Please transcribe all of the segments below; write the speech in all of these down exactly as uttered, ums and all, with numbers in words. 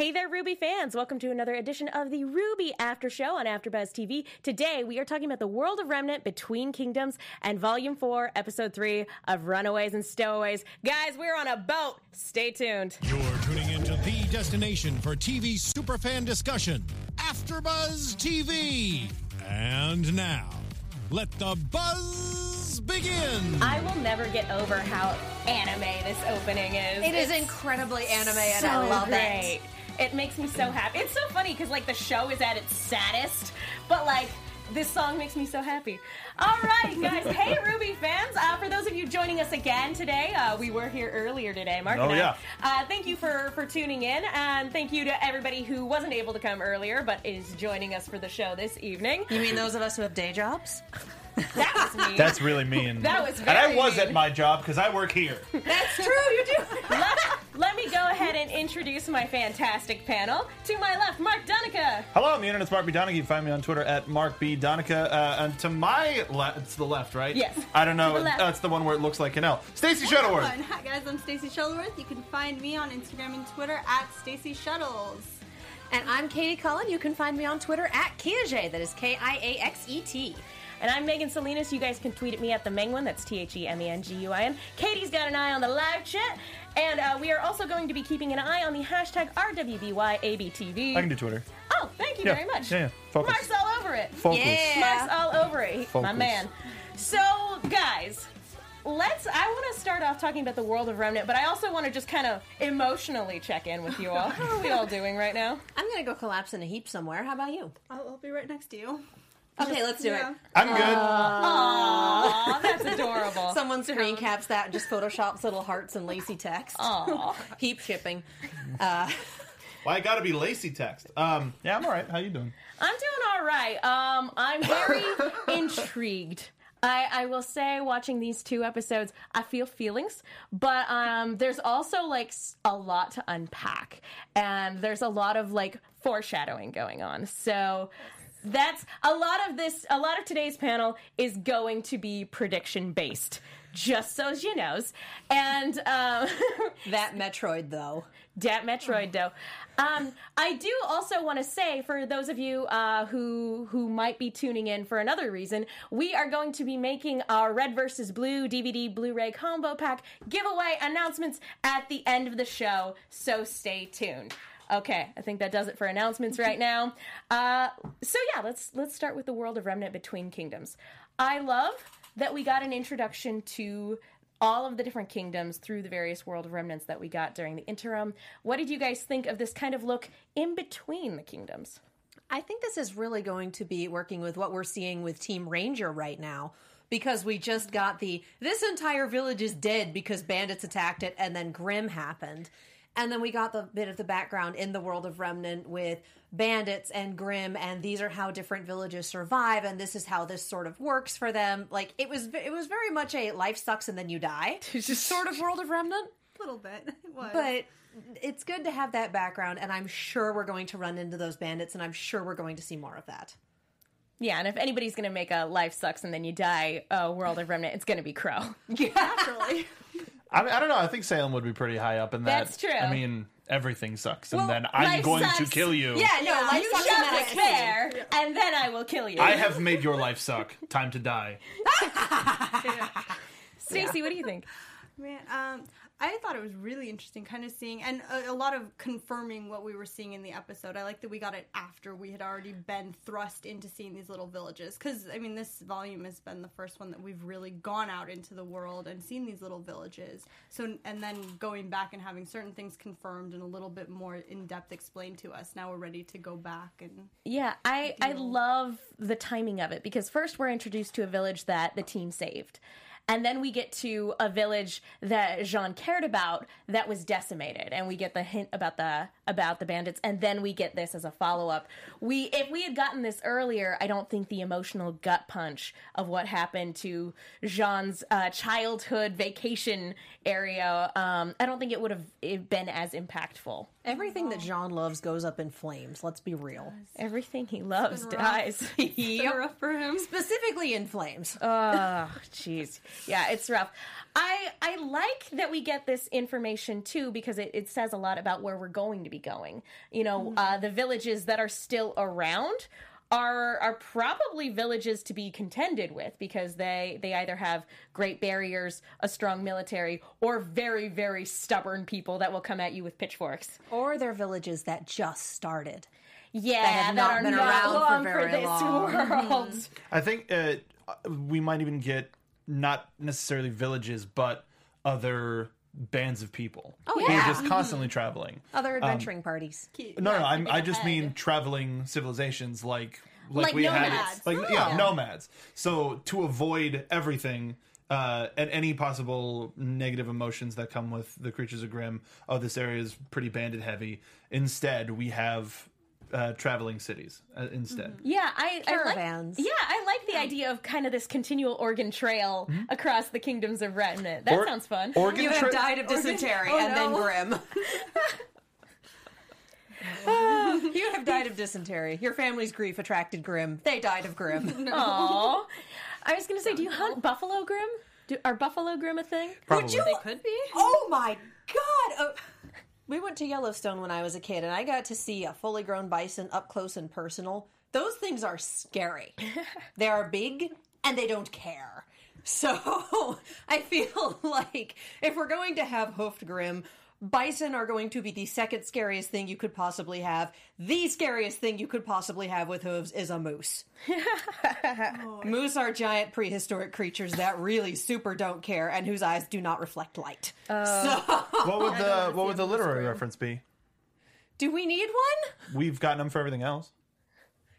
Hey there, Ruby fans. Welcome to another edition of the Ruby After Show on AfterBuzz T V. Today, we are talking about the world of Remnant, Between Kingdoms, and Volume four, Episode three of Runaways and Stowaways. Guys, we're on a boat. Stay tuned. You're tuning into the destination for T V superfan discussion, AfterBuzz T V. And now, let the buzz begin. I will never get over how anime this opening is. It is it's incredibly anime, so and I love great. it. It makes me so happy. It's so funny because, like, the show is at its saddest, but, like, this song makes me so happy. All right, guys. Hey, Ruby fans. Uh, for those of you joining us again today, uh, we were here earlier today, Mark oh, and I. Yeah. Uh, thank you for, for tuning in, and thank you to everybody who wasn't able to come earlier but is joining us for the show this evening. You mean those of us who have day jobs? That was mean. That's really mean. That was very And I was mean. at my job because I work here. That's true, you do. let, let me go ahead and introduce my fantastic panel. To my left, Mark Donica. Hello, on the internet, it's Mark B. Donica. You can find me on Twitter at Mark B. Donica. Uh, and to my left, it's the left, right? Yes. I don't know. That's uh, the one where it looks like an L. Stacey Shuttleworth. Hi, guys. I'm Stacey Shuttleworth. You can find me on Instagram and Twitter at Stacey Shuttles. And I'm Katie Cullen. You can find me on Twitter at Kiaxet. That is K I A X E T. And I'm Megan Salinas. You guys can tweet at me at the Menguin. That's T H E M E N G U I N. Katie's got an eye on the live chat. And uh, we are also going to be keeping an eye on the hashtag R W B Y A B T V. I can do Twitter. Oh, thank you yeah. very much. Yeah, yeah. Focus. Mark's all over it. Focus. Yeah. Mark's all over it. Focus. My man. So, guys, let's. I want to start off talking about the world of Remnant, but I also want to just kind of emotionally check in with you all. How are we all doing right now? I'm going to go collapse in a heap somewhere. How about you? I'll, I'll be right next to you. Okay, let's do yeah. it. I'm good. Aww, Aww that's adorable. Someone screen caps that and just photoshops little hearts and lacy text. Aww. Heap shipping. Uh, well, I gotta be lacy text. Um, yeah, I'm all right. How you doing? I'm doing all right. Um, I'm very intrigued. I, I will say, watching these two episodes, I feel feelings, but um, there's also, like, a lot to unpack, and there's a lot of, like, foreshadowing going on, so... That's a lot of this. A lot of today's panel is going to be prediction based, just so you knows. And um, that Metroid though, that Metroid though. Um, I do also want to say, for those of you uh, who who might be tuning in for another reason, we are going to be making our Red versus Blue D V D Blu-ray combo pack giveaway announcements at the end of the show. So stay tuned. Okay, I think that does it for announcements right now. Uh, so yeah, let's let's start with the world of Remnant Between Kingdoms. I love that we got an introduction to all of the different kingdoms through the various world of remnants that we got during the interim. What did you guys think of this kind of look in between the kingdoms? I think this is really going to be working with what we're seeing with Team Ranger right now, because we just got the, this entire village is dead because bandits attacked it and then Grimm happened. And then we got the bit of the background in the world of Remnant with bandits and Grimm, and these are how different villages survive, and this is how this sort of works for them. Like, it was it was very much a life sucks and then you die sort of world of Remnant. A little bit. It was. But it's good to have that background, and I'm sure we're going to run into those bandits, and I'm sure we're going to see more of that. Yeah, and if anybody's going to make a life sucks and then you die uh, world of Remnant, it's going to be Crow. Yeah, naturally. I, mean, I don't know. I think Salem would be pretty high up in that. That's true. I mean, everything sucks, and well, then I'm going sucks. to kill you. Yeah, no, yeah, life you sucks and then I care, yeah. and then I will kill you. I have made your life suck. Time to die. yeah. Stacey, yeah. what do you think? Man, um, I thought it was really interesting, kind of seeing, and a, a lot of confirming what we were seeing in the episode. I like that we got it after we had already been thrust into seeing these little villages, because, I mean, this volume has been the first one that we've really gone out into the world and seen these little villages. So, and then going back and having certain things confirmed and a little bit more in-depth explained to us. Now we're ready to go back and... Yeah, I, I love the timing of it, because first we're introduced to a village that the team saved. And then we get to a village that Jean cared about that was decimated, and we get the hint about the about the bandits, and then we get this as a follow-up. We if we had gotten this earlier, I don't think the emotional gut punch of what happened to Jean's uh, childhood vacation area, um, I don't think it would have been as impactful. Everything that Jean loves goes up in flames, let's be real. Everything he loves dies. It's been rough for him. Specifically in flames. Oh, jeez. Yeah, it's rough. I I like that we get this information, too, because it, it says a lot about where we're going to be going. You know, mm-hmm. uh, the villages that are still around are are probably villages to be contended with, because they, they either have great barriers, a strong military, or very, very stubborn people that will come at you with pitchforks. Or they're villages that just started. Yeah, that have not that been around not for very for this long. World. I think uh, we might even get not necessarily villages, but other bands of people. Oh, yeah. Who are just constantly mm-hmm. traveling. Other adventuring um, parties. Keep, no, no, I'm, I just head. mean traveling civilizations like like, like we nomads. had like oh. yeah, nomads. So to avoid everything uh, and any possible negative emotions that come with the Creatures of Grimm, oh, this area is pretty bandit heavy. Instead, we have Uh, traveling cities uh, instead. Yeah, I, I like. Yeah, I like the idea of kind of this continual organ trail mm-hmm. across the kingdoms of Retnit. That or- sounds fun. Organ you tra- have died of dysentery organ- and oh, then no. Grimm. Oh, you have died of dysentery. Your family's grief attracted Grimm. They died of Grimm. No. Aww. I was going to say, do you hunt buffalo Grimm? Do, are buffalo Grimm a thing? Probably. Would you? They could be. Oh my God. Oh. We went to Yellowstone when I was a kid, and I got to see a fully grown bison up close and personal. Those things are scary. They are big, and they don't care. So I feel like if we're going to have hoofed Grimm, bison are going to be the second scariest thing you could possibly have. The scariest thing you could possibly have with hooves is a moose. Oh. Moose are giant prehistoric creatures that really super don't care and whose eyes do not reflect light. Uh, so, what would the what would the literary reference be? Do we need one? We've gotten them for everything else.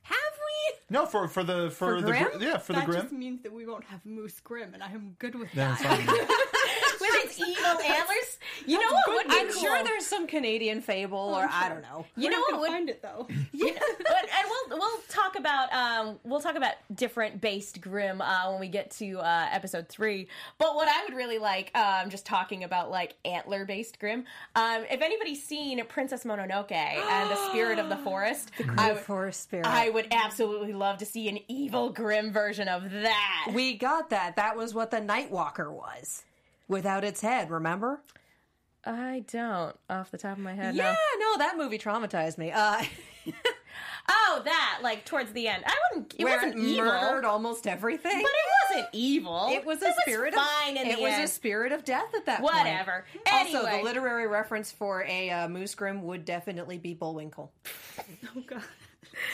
Have we? No, for for the for, for the Grimm? yeah for that the Grimm. That just means that we won't have Moose Grimm, and I am good with that. With its evil antlers, you know what would be I'm cool. sure there's some Canadian fable, or I don't know. You We're know what would find it though. Yeah, but, and we'll we'll talk about um we'll talk about different based Grimm uh, when we get to uh, episode three. But what I would really like, um, just talking about like antler based Grimm. Um, if anybody's seen Princess Mononoke and the Spirit of the Forest, the I would, Forest Spirit, I would absolutely love to see an evil Grimm version of that. We got that. That was what the Nightwalker was. Without its head, remember? I don't, off the top of my head. Yeah, no, no that movie traumatized me. Uh, oh, that, like, towards the end. I wouldn't, it Where wasn't it evil. murdered almost everything. But it wasn't evil. It was a it spirit was fine of, in It the was end. a spirit of death at that Whatever. point. Whatever. Anyway. Also, the literary reference for a uh, Moose Grimm would definitely be Bullwinkle. Oh, God.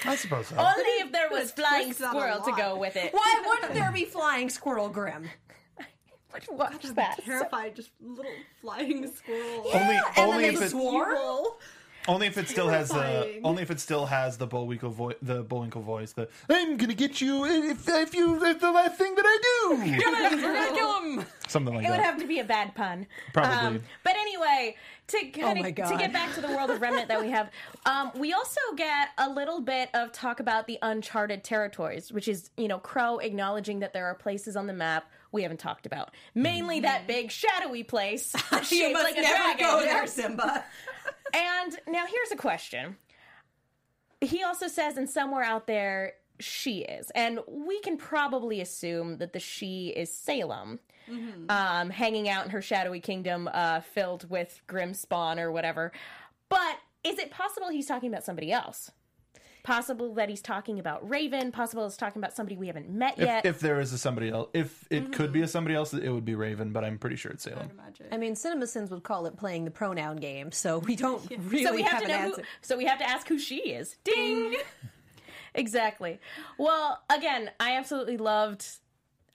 I suppose so. Only if there was Flying Squirrel to go with it. Why wouldn't there be Flying Squirrel Grimm? Watch I'm that. Terrified, just little flying squirrel. Yeah, only, only if it swirl. Only if it still Terrifying. has the. Only if it still has the Bullwinkle voice. The Bullwinkle voice. The I'm gonna get you if if you if the last thing that I do. Kill him! We're gonna kill him. Something like it that. It would have to be a bad pun. Probably. Um, but anyway, to kind oh of to get back to the world of Remnant that we have, um, we also get a little bit of talk about the uncharted territories, which is you know Crow acknowledging that there are places on the map we haven't talked about. Mainly that big shadowy place. You must like never go there, Simba. And now here's a question. He also says, and somewhere out there, she is. And we can probably assume that the she is Salem, mm-hmm. um, hanging out in her shadowy kingdom uh, filled with Grimm spawn or whatever. But is it possible he's talking about somebody else? Possible that he's talking about Raven. Possible he's talking about somebody we haven't met yet. If, if there is a somebody else. If it mm-hmm. could be a somebody else, it would be Raven, but I'm pretty sure it's Salem. I, I mean, CinemaSins would call it playing the pronoun game, so we don't yeah. really so we have, have to an know answer. Who, so we have to ask who she is. Ding! Exactly. Well, again, I absolutely loved...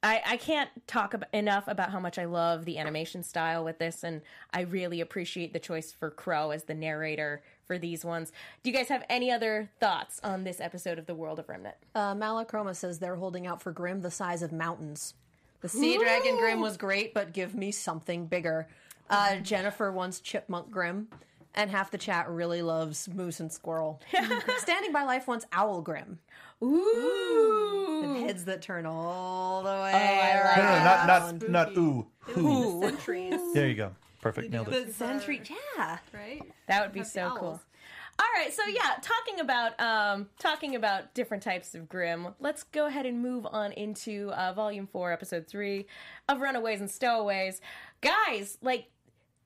I, I can't talk ab- enough about how much I love the animation style with this, and I really appreciate the choice for Crow as the narrator for these ones. Do you guys have any other thoughts on this episode of The World of Remnant? Uh, Malachroma says they're holding out for Grimm the size of mountains. The sea Ooh. dragon Grimm was great, but give me something bigger. Uh, Jennifer wants Chipmunk Grimm, and half the chat really loves Moose and Squirrel. Standing by Life wants Owl Grimm. Ooh. And heads that turn all the way oh, around. No, no, not, not, Spooky. not ooh. Ooh. The sentries. There you go. Perfect. Nailed it. The sentry, yeah. Right? That would be so cool. All right, so yeah, talking about um, talking about different types of Grimm, let's go ahead and move on into uh, Volume Four, Episode Three of Runaways and Stowaways, guys. Like,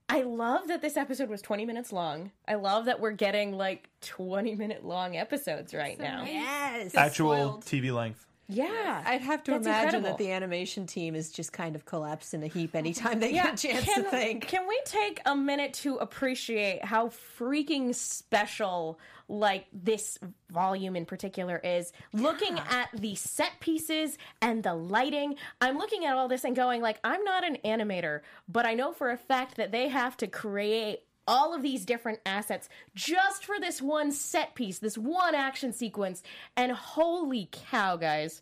I love that this episode was twenty minutes long. I love that we're getting like twenty minute long episodes right so now. Yes, actual spoiled. T V length. Yeah, I'd have to That's imagine incredible. That the animation team is just kind of collapsed in a heap anytime they yeah. get a chance can, to think. Can we take a minute to appreciate how freaking special, like, this volume in particular is? Looking yeah. at the set pieces and the lighting, I'm looking at all this and going, like, I'm not an animator, but I know for a fact that they have to create all of these different assets just for this one set piece, this one action sequence, and holy cow, guys,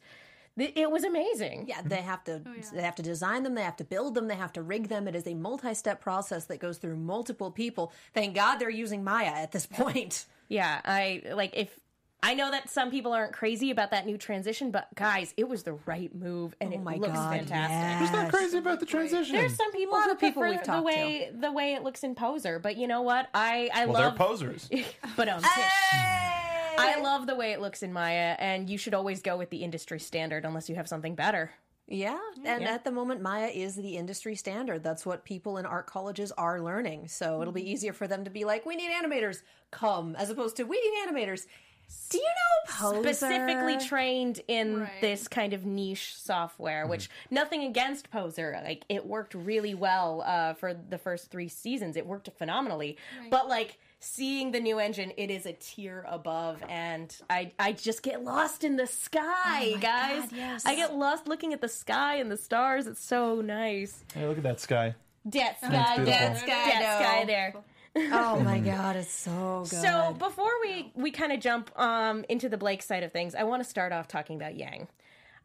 th- it was amazing. Yeah, they have to oh, yeah. they have to design them, they have to build them, they have to rig them. It is a multi-step process that goes through multiple people. Thank God they're using Maya at this point. Yeah, I like if I know that some people aren't crazy about that new transition, but guys, it was the right move, and oh my it looks God, fantastic. Who's yes. not crazy about the transition? There's some people who people prefer the way to. the way it looks in Poser, but you know what? I I well, love they're posers, but um. Hey! I love the way it looks in Maya, and you should always go with the industry standard unless you have something better. Yeah, and yeah. at the moment, Maya is the industry standard. That's what people in art colleges are learning. So it'll be easier for them to be like, "We need animators, come," as opposed to "We need animators." Do you know Poser? Specifically trained in right. this kind of niche software, which nothing against Poser. Like, it worked really well uh, for the first three seasons. It worked phenomenally. Right. But, like, seeing the new engine, it is a tier above, and I I just get lost in the sky, oh guys. God, yes. I get lost looking at the sky and the stars. It's so nice. Hey, look at that sky. That sky, that sky, that sky there. Oh my God, it's so good. So before we, we kind of jump um, into the Blake side of things, I want to start off talking about Yang.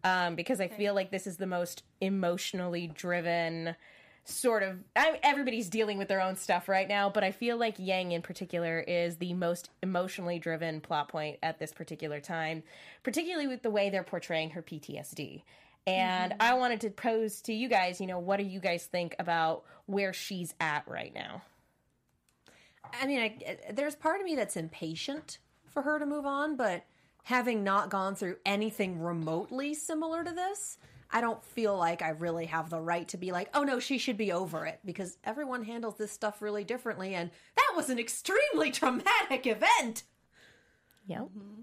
Um, because I okay. feel like this is the most emotionally driven sort of... I, everybody's dealing with their own stuff right now, but I feel like Yang in particular is the most emotionally driven plot point at this particular time, particularly with the way they're portraying her P T S D. And mm-hmm. I wanted to pose to you guys, you know, what do you guys think about where she's at right now? I mean, I, there's part of me that's impatient for her to move on, but having not gone through anything remotely similar to this, I don't feel like I really have the right to be like, oh no, she should be over it, because everyone handles this stuff really differently, and that was an extremely traumatic event! Yeah. Mm-hmm.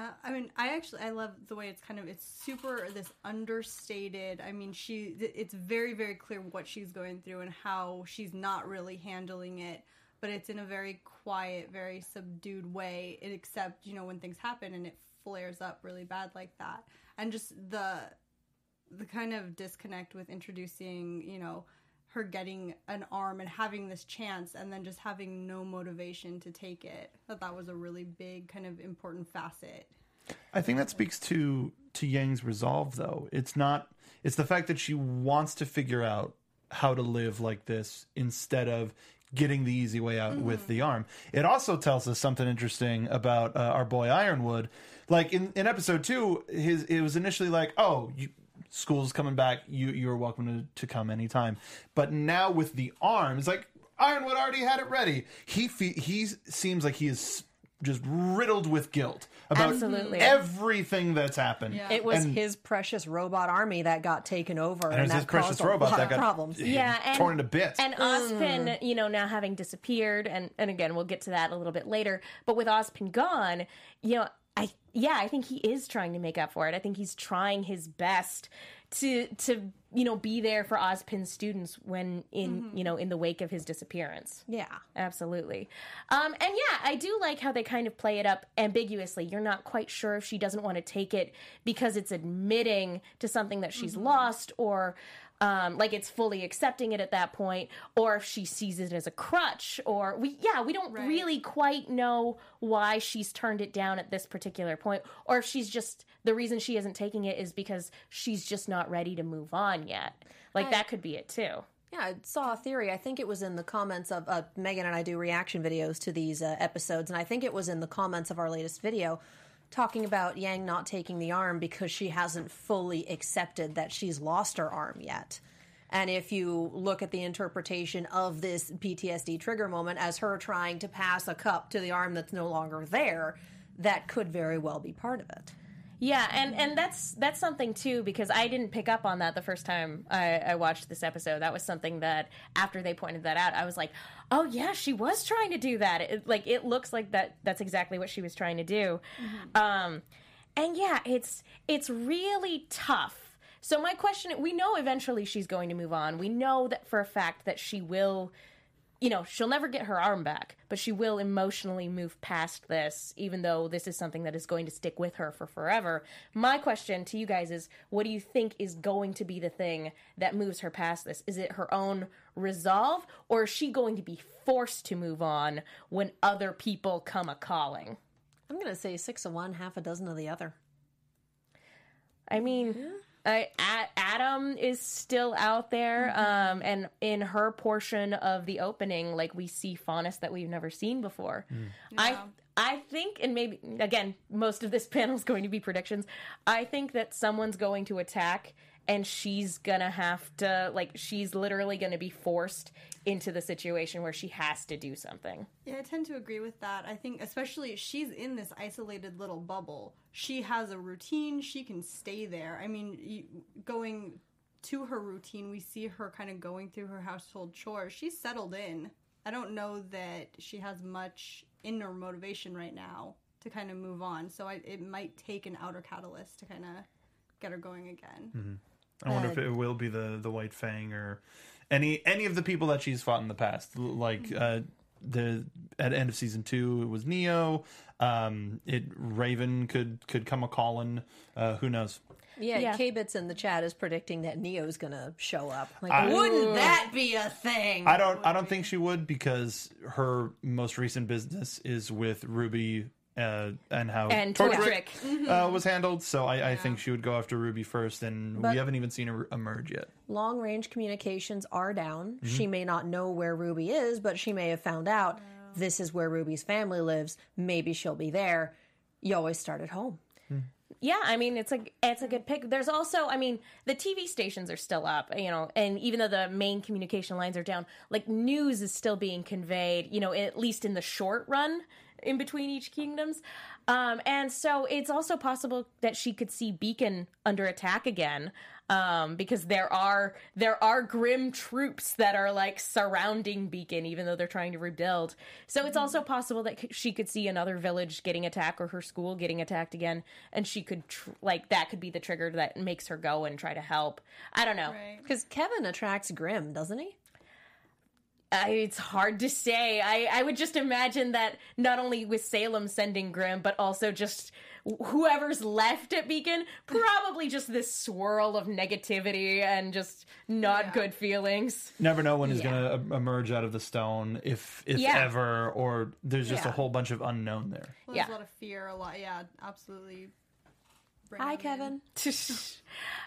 Uh, I mean, I actually, I love the way it's kind of, it's super, this understated, I mean, she, it's very, very clear what she's going through and how she's not really handling it. But it's in a very quiet, very subdued way, except, you know, when things happen and it flares up really bad like that. And just the the kind of disconnect with introducing, you know, her getting an arm and having this chance and then just having no motivation to take it. That that was a really big kind of important facet. I think that speaks to to Yang's resolve, though. It's not, it's the fact that she wants to figure out how to live like this instead of getting the easy way out mm-hmm. with the arm. It also tells us something interesting about uh, our boy Ironwood. Like in, in episode two, his it was initially like, oh, you, school's coming back. You you're welcome to, to come anytime. But now with the arm, it's like Ironwood already had it ready. He fe- he seems like he is just riddled with guilt about Absolutely. Everything that's happened. Yeah. It was and, his precious robot army that got taken over, and, and that caused a lot of problems. Yeah, and, torn into bits. And Ospin, mm. you know, now having disappeared, and, and again, we'll get to that a little bit later. But with Ospin gone, you know, I yeah, I think he is trying to make up for it. I think he's trying his best to to you know be there for Ospin's students when in mm-hmm. you know in the wake of his disappearance. Yeah, absolutely. Um, and yeah, I do like how they kind of play it up ambiguously. You're not quite sure if she doesn't want to take it because it's admitting to something that she's mm-hmm. lost, or um, like it's fully accepting it at that point, or if she sees it as a crutch, or we yeah we don't right. really quite know why she's turned it down at this particular point, or if she's just the reason she isn't taking it is because she's just not ready to move on yet. Like, I, that could be it, too. Yeah, I saw a theory. I think it was in the comments of... Uh, Megan and I do reaction videos to these uh, episodes, and I think it was in the comments of our latest video talking about Yang not taking the arm because she hasn't fully accepted that she's lost her arm yet. And if you look at the interpretation of this P T S D trigger moment as her trying to pass a cup to the arm that's no longer there, that could very well be part of it. Yeah, and, and that's that's something, too, because I didn't pick up on that the first time I, I watched this episode. That was something that, after they pointed that out, I was like, oh, yeah, she was trying to do that. It, like, it looks like that. That's exactly what she was trying to do. Mm-hmm. Um, and, yeah, it's it's really tough. So my question, we know eventually she's going to move on. We know that for a fact that she will, you know, she'll never get her arm back, but she will emotionally move past this, even though this is something that is going to stick with her for forever. My question to you guys is, what do you think is going to be the thing that moves her past this? Is it her own resolve, or is she going to be forced to move on when other people come a-calling? I'm going to say six of one, half a dozen of the other. I mean... Mm-hmm. I, Adam is still out there, mm-hmm. um, and in her portion of the opening, like, we see Faunus that we've never seen before. Mm. No. I I think, and maybe, again, most of this panel is going to be predictions, I think that someone's going to attack, and she's going to have to, like, she's literally going to be forced into the situation where she has to do something. Yeah, I tend to agree with that. I think, especially, she's in this isolated little bubble. She has a routine. She can stay there. I mean, you, going to her routine, we see her kind of going through her household chores. She's settled in. I don't know that she has much inner motivation right now to kind of move on. So I, it might take an outer catalyst to kind of get her going again. Mm-hmm. I wonder uh, if it will be the, the White Fang or any any of the people that she's fought in the past. Like uh, the at the end of season two, it was Neo. Um, it Raven could could come a callin'. Uh, who knows? Yeah, yeah. Kabitz in the chat is predicting that Neo's gonna show up. Like, I, wouldn't that be a thing? I don't. I don't think she would, because her most recent business is with Ruby. Uh, and how and Torchwick uh, was handled, so I, I yeah. think she would go after Ruby first, and but we haven't even seen her emerge yet. Long-range communications are down. Mm-hmm. She may not know where Ruby is, but she may have found out, oh. this is where Ruby's family lives, maybe she'll be there. You always start at home. Mm-hmm. Yeah, I mean, it's a, it's a good pick. There's also, I mean, the T V stations are still up, you know, and even though the main communication lines are down, like, news is still being conveyed, you know, at least in the short run, in between each kingdoms. Um, and so it's also possible that she could see Beacon under attack again, um, because there are there are grim troops that are, like, surrounding Beacon, even though they're trying to rebuild. So it's also possible that she could see another village getting attacked, or her school getting attacked again, and she could, tr- like, that could be the trigger that makes her go and try to help. I don't know. Because right. Kevin attracts Grimm, doesn't he? I, it's hard to say. I, I would just imagine that not only with Salem sending Grimm, but also just whoever's left at Beacon, probably just this swirl of negativity and just not yeah. good feelings. Never know when yeah. is going to emerge out of the stone, if if yeah. ever, or there's just yeah. a whole bunch of unknown there. Well, there's yeah. a lot of fear, a lot, yeah, absolutely. Bring Hi, Kevin.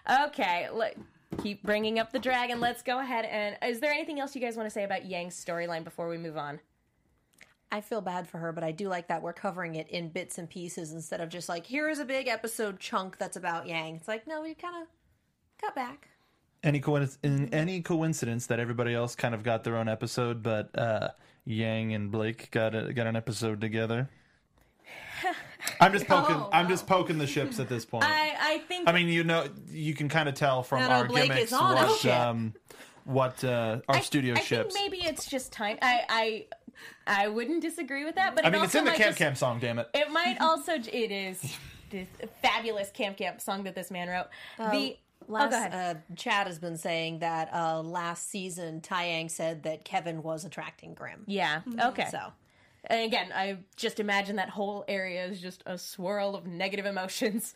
Okay, look. Keep bringing up the dragon. Let's go ahead and... Is there anything else you guys want to say about Yang's storyline before we move on? I feel bad for her, but I do like that we're covering it in bits and pieces instead of just like, here's a big episode chunk that's about Yang. It's like, no, we kind of cut back. Any, coinc- in any coincidence that everybody else kind of got their own episode, but uh, Yang and Blake got a, got an episode together? I'm just poking. Oh, wow. I'm just poking the ships at this point. I, I think. I mean, you know, you can kind of tell from our Blake gimmicks what um, what uh, our I, studio I ships. Think maybe it's just time. I I, I wouldn't disagree with that. But I mean, it's in the Camp Camp song. Damn it! It might also. It is this fabulous Camp Camp song that this man wrote. Um, the last oh, uh, Chad has been saying that uh, last season, Taeyang said that Kevin was attracting Grimm. Yeah. Mm-hmm. Okay. So. And again, I just imagine that whole area is just a swirl of negative emotions.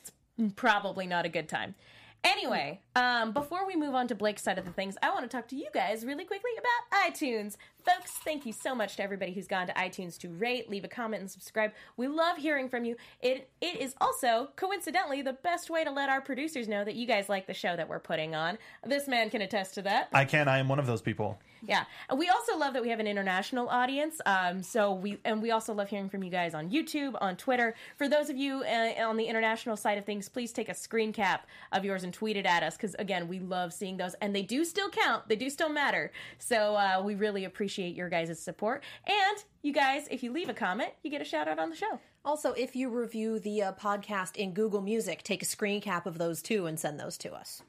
It's probably not a good time. Anyway, um, before we move on to Blake's side of the things, I want to talk to you guys really quickly about iTunes. Folks, thank you so much to everybody who's gone to iTunes to rate, leave a comment, and subscribe. We love hearing from you. It It is also, coincidentally, the best way to let our producers know that you guys like the show that we're putting on. This man can attest to that. I can. I am one of those people. Yeah. We also love that we have an international audience. Um, so we And we also love hearing from you guys on YouTube, on Twitter. For those of you uh, on the international side of things, please take a screen cap of yours and tweet it at us. Because, again, we love seeing those. And they do still count. They do still matter. So uh, we really appreciate your guys' support. And you guys, if you leave a comment, you get a shout out on the show. Also, if you review the uh, podcast in Google Music, take a screen cap of those too and send those to us.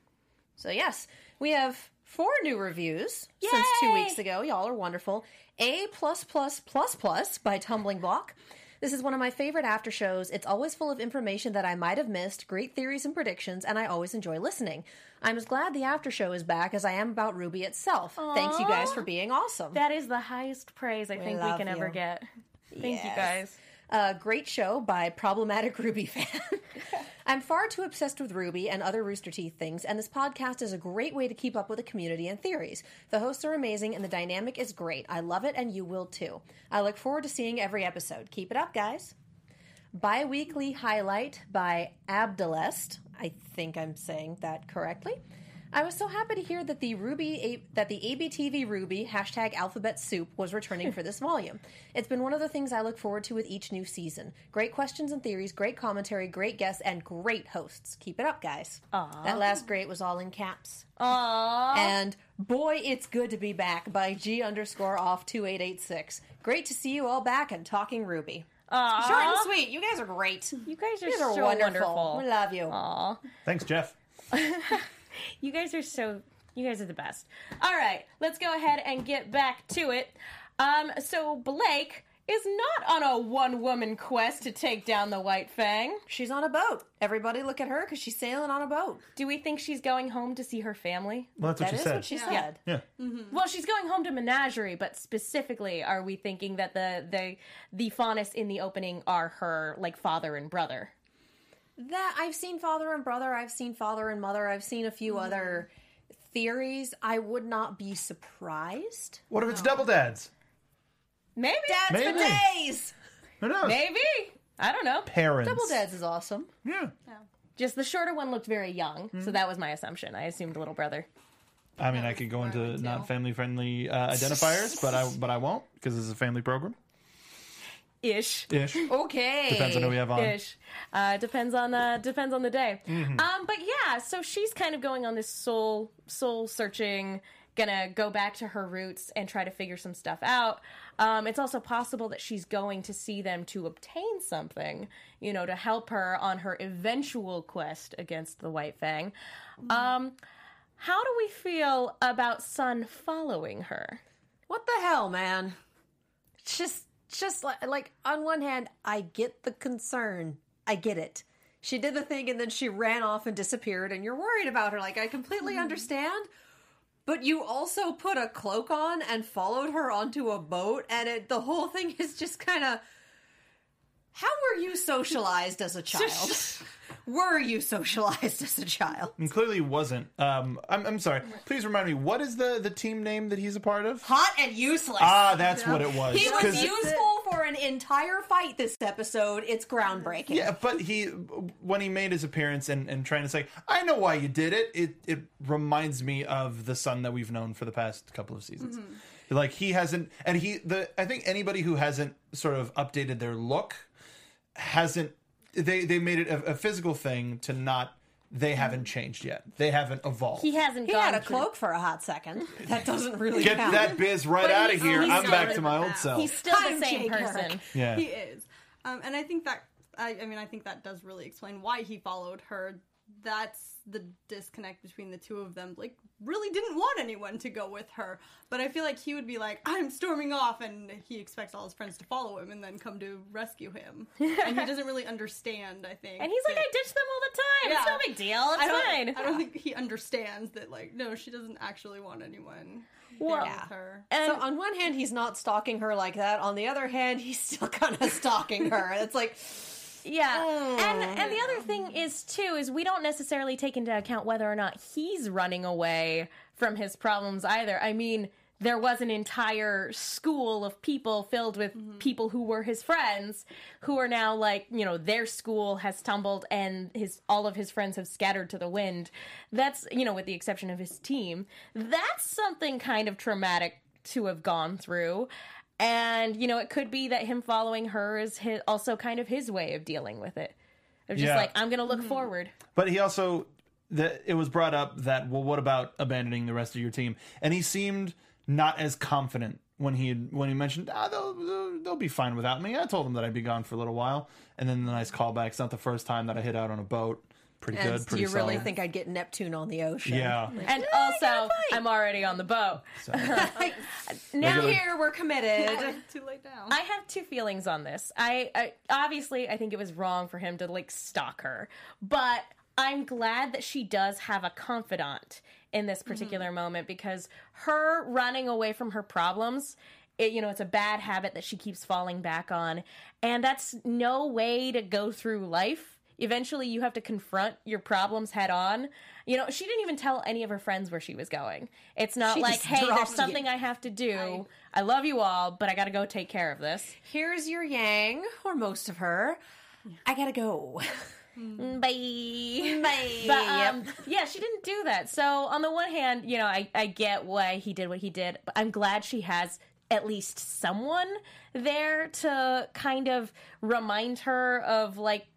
So, yes, we have four new reviews Yay! Since two weeks ago. Y'all are wonderful. A++++ by Tumbling Block. This is one of my favorite after shows. It's always full of information that I might have missed, great theories and predictions, and I always enjoy listening. I'm as glad the after show is back as I am about Ruby itself. Aww. Thanks, you guys, for being awesome. That is the highest praise I we think we can you. ever get. Thank yes. you, guys. Uh, great show by Problematic Ruby Fan. I'm far too obsessed with Ruby and other Rooster Teeth things, and this podcast is a great way to keep up with the community and theories. The hosts are amazing, and the dynamic is great. I love it, and you will too. I look forward to seeing every episode. Keep it up, guys. Bi-weekly highlight by Abdelest. I think I'm saying that correctly. I was so happy to hear that the Ruby that the A B T V Ruby hashtag Alphabet Soup was returning for this volume. It's been one of the things I look forward to with each new season. Great questions and theories, great commentary, great guests, and great hosts. Keep it up, guys. Aww. That last great was all in caps. Aww. And boy, it's good to be back by G underscore off two eight eight six. Great to see you all back and talking Ruby. Aww. Short and sweet. You guys are great. You guys are, you guys are so wonderful. wonderful. We love you. Aww. Thanks, Jeff. You guys are so, you guys are the best. All right, let's go ahead and get back to it. Um, so Blake is not on a one-woman quest to take down the White Fang. She's on a boat. Everybody look at her because she's sailing on a boat. Do we think she's going home to see her family? Well, that's what that she is said. What she yeah. said. Yeah. yeah. Mm-hmm. Well, she's going home to Menagerie, but specifically, are we thinking that the the the Faunus in the opening are her like father and brother? That I've seen father and brother, I've seen father and mother, I've seen a few mm. other theories. I would not be surprised. What if it's double dads? Maybe. Dads Maybe. For days! Who knows? Maybe. I don't know. Parents. Double dads is awesome. Yeah. yeah. Just the shorter one looked very young, mm. so that was my assumption. I assumed little brother. I mean, I could go into not family-friendly uh, identifiers, but I but I won't, because this is a family program. Ish. Ish. Okay. Depends on who we have on. Ish. Uh, depends on uh, depends on the day. Mm-hmm. Um, but yeah, so she's kind of going on this soul soul searching, gonna go back to her roots and try to figure some stuff out. Um, it's also possible that she's going to see them to obtain something, you know, to help her on her eventual quest against the White Fang. Mm-hmm. Um, how do we feel about Sun following her? What the hell, man? It's just. Just like, like, on one hand, I get the concern. I get it. She did the thing and then she ran off and disappeared, and you're worried about her. Like, I completely mm. understand. But you also put a cloak on and followed her onto a boat, and it, the whole thing is just kind of. How were you socialized as a child? Were you socialized as a child? And clearly wasn't. Um, I'm, I'm sorry. Please remind me, what is the, the team name that he's a part of? Hot and Useless. Ah, that's yeah. what it was. He was useful for an entire fight this episode. It's groundbreaking. Yeah, but he when he made his appearance and, and trying to say, I know why you did it, it, it reminds me of the Sun that we've known for the past couple of seasons. Mm-hmm. Like, he hasn't, and he, the I think anybody who hasn't sort of updated their look hasn't, They they made it a, a physical thing to not. They haven't changed yet. They haven't evolved. He hasn't. He gone had a through. Cloak for a hot second. That doesn't really get count. That biz right but out of here. I'm back to my old self. He's still I'm the same Jay person. Kirk. Yeah, he is. Um, and I think that I, I mean I think that does really explain why he followed her. That's the disconnect between the two of them. Like, really didn't want anyone to go with her. But I feel like he would be like, I'm storming off, and he expects all his friends to follow him and then come to rescue him. And he doesn't really understand, I think. And he's that, like, I ditched them all the time. Yeah. It's no big deal. It's I fine. I don't think he understands that, like, no, she doesn't actually want anyone well, yeah. with her. And so on one hand, he's not stalking her like that. On the other hand, he's still kind of stalking her. It's like... Yeah, oh. and and the other thing is, too, is we don't necessarily take into account whether or not he's running away from his problems either. I mean, there was an entire school of people filled with mm-hmm. people who were his friends, who are now like, you know, their school has tumbled and his all of his friends have scattered to the wind. That's, you know, with the exception of his team. That's something kind of traumatic to have gone through. And, you know, it could be that him following her is his, also kind of his way of dealing with it. They're just yeah. like, I'm going to look mm-hmm. forward. But he also, the, it was brought up that, well, what about abandoning the rest of your team? And he seemed not as confident when he had, when he mentioned, ah, they'll, they'll, they'll be fine without me. I told them that I'd be gone for a little while. And then the nice callback. It's not the first time that I hit out on a boat. Pretty and good, pretty solid. Do you really solid. think I'd get Neptune on the ocean? Yeah. Like, and yeah, also, I'm already on the boat. So. Now here, we're committed. Too late now. I have two feelings on this. I, I obviously, I think it was wrong for him to, like, stalk her. But I'm glad that she does have a confidant in this particular mm-hmm. moment, because her running away from her problems, it, you know, it's a bad habit that she keeps falling back on, and that's no way to go through life. Eventually you have to confront your problems head on. You know, she didn't even tell any of her friends where she was going. It's not she like, hey, there's something you. I have to do. I... I love you all, but I gotta go take care of this. Here's your Yang, or most of her. Yeah. I gotta go. Bye. Bye. But, um, yep. yeah, she didn't do that. So on the one hand, you know, I, I get why he did what he did, but I'm glad she has at least someone there to kind of remind her of, like,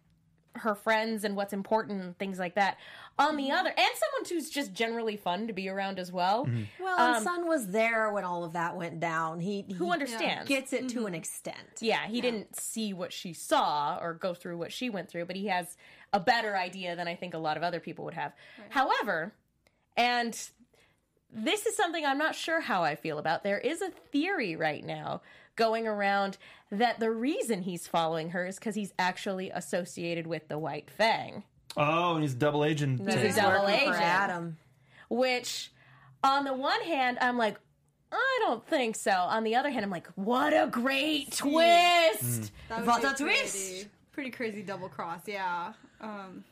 her friends and what's important, things like that. On the mm-hmm. other, and someone who's just generally fun to be around as well. Mm-hmm. Well, um, and Sun was there when all of that went down. He, he who understands gets it mm-hmm. to an extent. Yeah, he yeah. didn't see what she saw or go through what she went through, but he has a better idea than I think a lot of other people would have. Right. However, and this is something I'm not sure how I feel about. There is a theory right now going around that the reason he's following her is because he's actually associated with the White Fang. Oh, and he's double agent. He's a double agent. For Adam. Which, on the one hand, I'm like, I don't think so. On the other hand, I'm like, what a great See, twist! Mm. What a twist! Pretty crazy double cross, yeah. Um,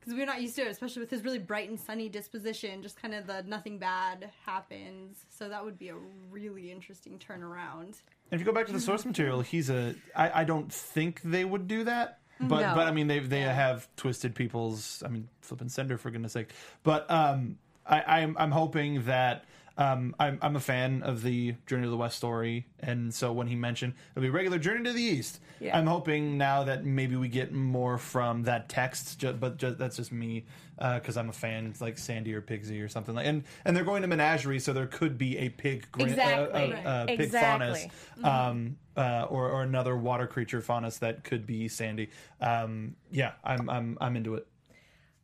because we're not used to it, especially with his really bright and sunny disposition, just kind of the nothing bad happens. So that would be a really interesting turnaround. And if you go back to the source material, he's a... I, I don't think they would do that. But, no. but I mean, they they yeah. have twisted people's... I mean, flippin' sender, for goodness sake. But um, I, I'm, I'm hoping that... Um, I'm, I'm a fan of the Journey to the West story, and so when he mentioned it'll be a regular Journey to the East, yeah. I'm hoping now that maybe we get more from that text. Just, but just, that's just me because uh, I'm a fan. It's like Sandy or Pigsy or something. Like, and and they're going to Menagerie, so there could be a pig, grin- exactly. uh, uh, uh, pig exactly. faunus, um, mm-hmm. uh, or or another water creature faunus that could be Sandy. Um, yeah, I'm I'm I'm into it.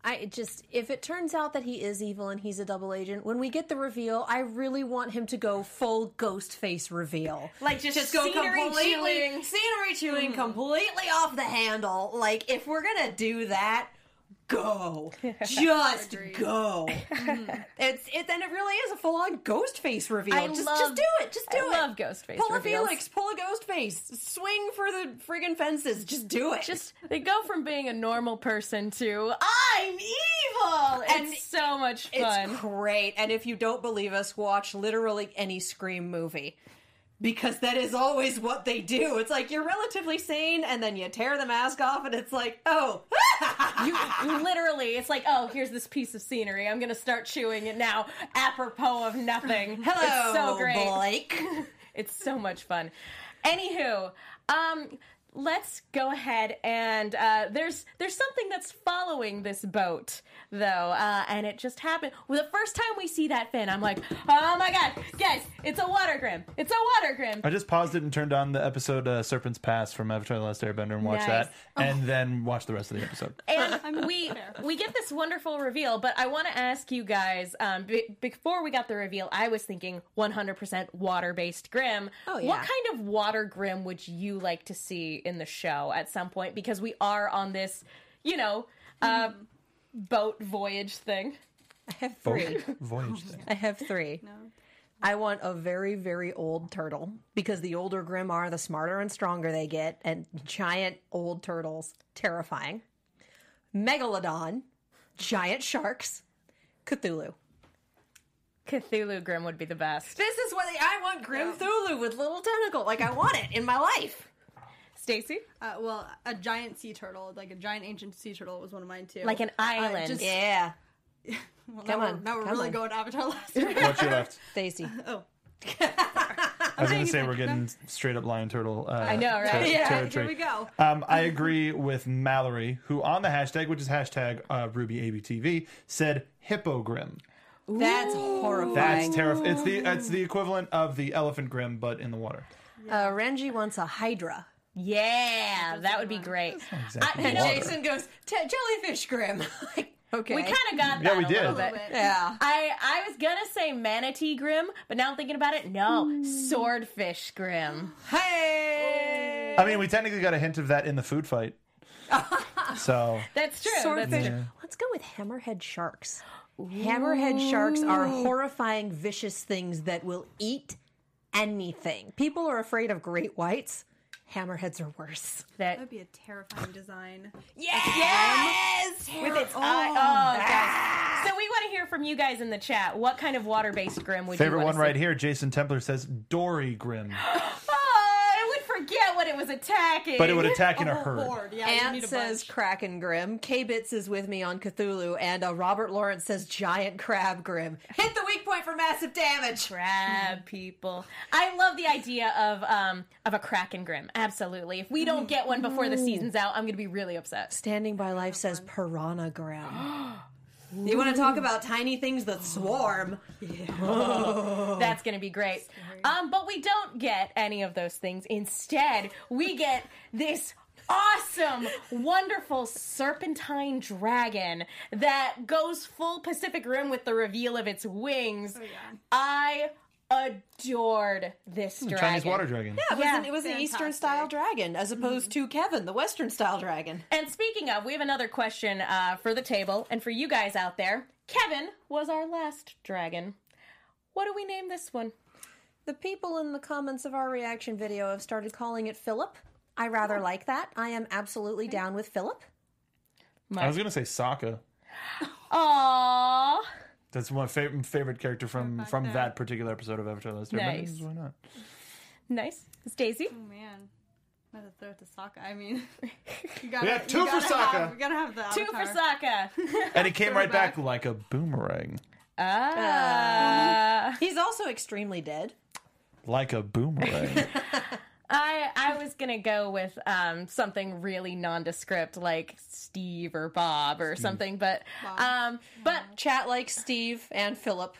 I just, if it turns out that he is evil and he's a double agent, when we get the reveal, I really want him to go full ghost face reveal. Like, just, just go completely, chewing. scenery chewing, mm. completely off the handle. Like, if we're gonna do that, go. Just go. Mm. It's, it's, and it really is a full-on ghost face reveal. I just, love, just do it. Just do I it. I love ghost face Pull reveals. a Felix. Pull a ghost face. Swing for the friggin' fences. Just do it. Just, they go from being a normal person to, I'm evil. And it's so much fun. It's great. And if you don't believe us, watch literally any Scream movie. Because that is always what they do. It's like, you're relatively sane, and then you tear the mask off, and it's like, oh. You literally, it's like, oh, here's this piece of scenery. I'm going to start chewing it now, apropos of nothing. Hello, it's so great. Blake. It's so much fun. Anywho, um, let's go ahead, and uh, there's there's something that's following this boat, though, uh, and it just happened. Well, the first time we see that fin, I'm like, oh my god, guys, it's a water grim. It's a water grim. I just paused it and turned on the episode uh, Serpent's Pass from Avatar The Last Airbender and watched nice. that, and oh. then watched the rest of the episode. And we, we get this wonderful reveal, but I want to ask you guys, um, b- before we got the reveal, I was thinking one hundred percent water-based grim. Oh, yeah. What kind of water grim would you like to see in the show at some point, because we are on this, you know, uh, mm. boat voyage thing. I have three. Boat voyage thing. I have three. No. I want a very, very old turtle, because the older Grimm are, the smarter and stronger they get, and giant old turtles, terrifying. Megalodon, giant sharks, Cthulhu. Cthulhu Grimm would be the best. This is what I want. Grim Thulu with little tentacle. Like, I want it in my life. Stacey? Uh, well, a giant sea turtle, like a giant ancient sea turtle was one of mine, too. Like an island. Uh, just, yeah. Well, come now on. We're, now we're come really on. going Avatar last. What's your left? Stacey. Oh. I was going to say we're getting straight up lion turtle. Uh, I know, right? Ter- yeah, territory. Here we go. Um, I agree with Mallory, who on the hashtag, which is hashtag uh, RubyABTV, said hippogrim. That's horrifying. That's terrifying. It's the it's the equivalent of the elephant grim, but in the water. Uh, Renji wants a hydra. Yeah, that would be great. Exactly. I, you know, Jason goes T- jellyfish grim. Like, okay, we kind of got that. Yeah, we did. A little bit. Yeah. I, I was gonna say manatee grim, but now I'm thinking about it. No, swordfish grim. Hey. I mean, we technically got a hint of that in the food fight. So that's true. Swordfish. That's true. Yeah. Let's go with hammerhead sharks. Ooh. Hammerhead sharks are horrifying, vicious things that will eat anything. People are afraid of great whites. Hammerheads are worse. That would be a terrifying design. Yes! yes! Ter- With its oh, eye. Oh, ah! Guys. So we want to hear from you guys in the chat. What kind of water-based grim would Favorite you want to Favorite one right here, Jason Templer says, Dory Grim. Oh, I would forget what it was attacking. But it would attack in oh, a herd. Lord. Yeah, Ant says Kraken Grim. K-Bits is with me on Cthulhu. And uh, Robert Lawrence says Giant Crab Grim. Hit the weak point for massive damage. Crab people. I love the idea of um of a Kraken Grim. Absolutely. If we don't get one before the season's out, I'm going to be really upset. Standing by Life says Piranha Grim. You want to talk about tiny things that swarm? Yeah. Oh, that's going to be great. Um, but we don't get any of those things. Instead, we get this awesome, wonderful serpentine dragon that goes full Pacific Rim with the reveal of its wings. Oh, yeah. I adored this dragon. Chinese water dragon. Yeah, it was, yeah, an, it was an Eastern-style dragon, as opposed mm-hmm. to Kevin, the Western-style dragon. And speaking of, we have another question uh, for the table, and for you guys out there. Kevin was our last dragon. What do we name this one? The people in the comments of our reaction video have started calling it Philip. I rather oh. like that. I am absolutely okay. down with Philip. My- I was going to say Sokka. Aww. That's my favorite favorite character from, from that. that particular episode of Avatar: Last Airbender. Nice. Why not? Nice. It's Daisy. Oh man, I had to throw it to Sokka. I mean, you gotta, we have two you for Sokka. We gotta have the two Avatar. for Sokka. And he came right back. back like a boomerang. Ah. Uh, He's also extremely dead. Like a boomerang. I I was gonna go with um, something really nondescript like Steve or Bob or Steve. something, but Bob. um, but yeah. Chat like Steve and Philip.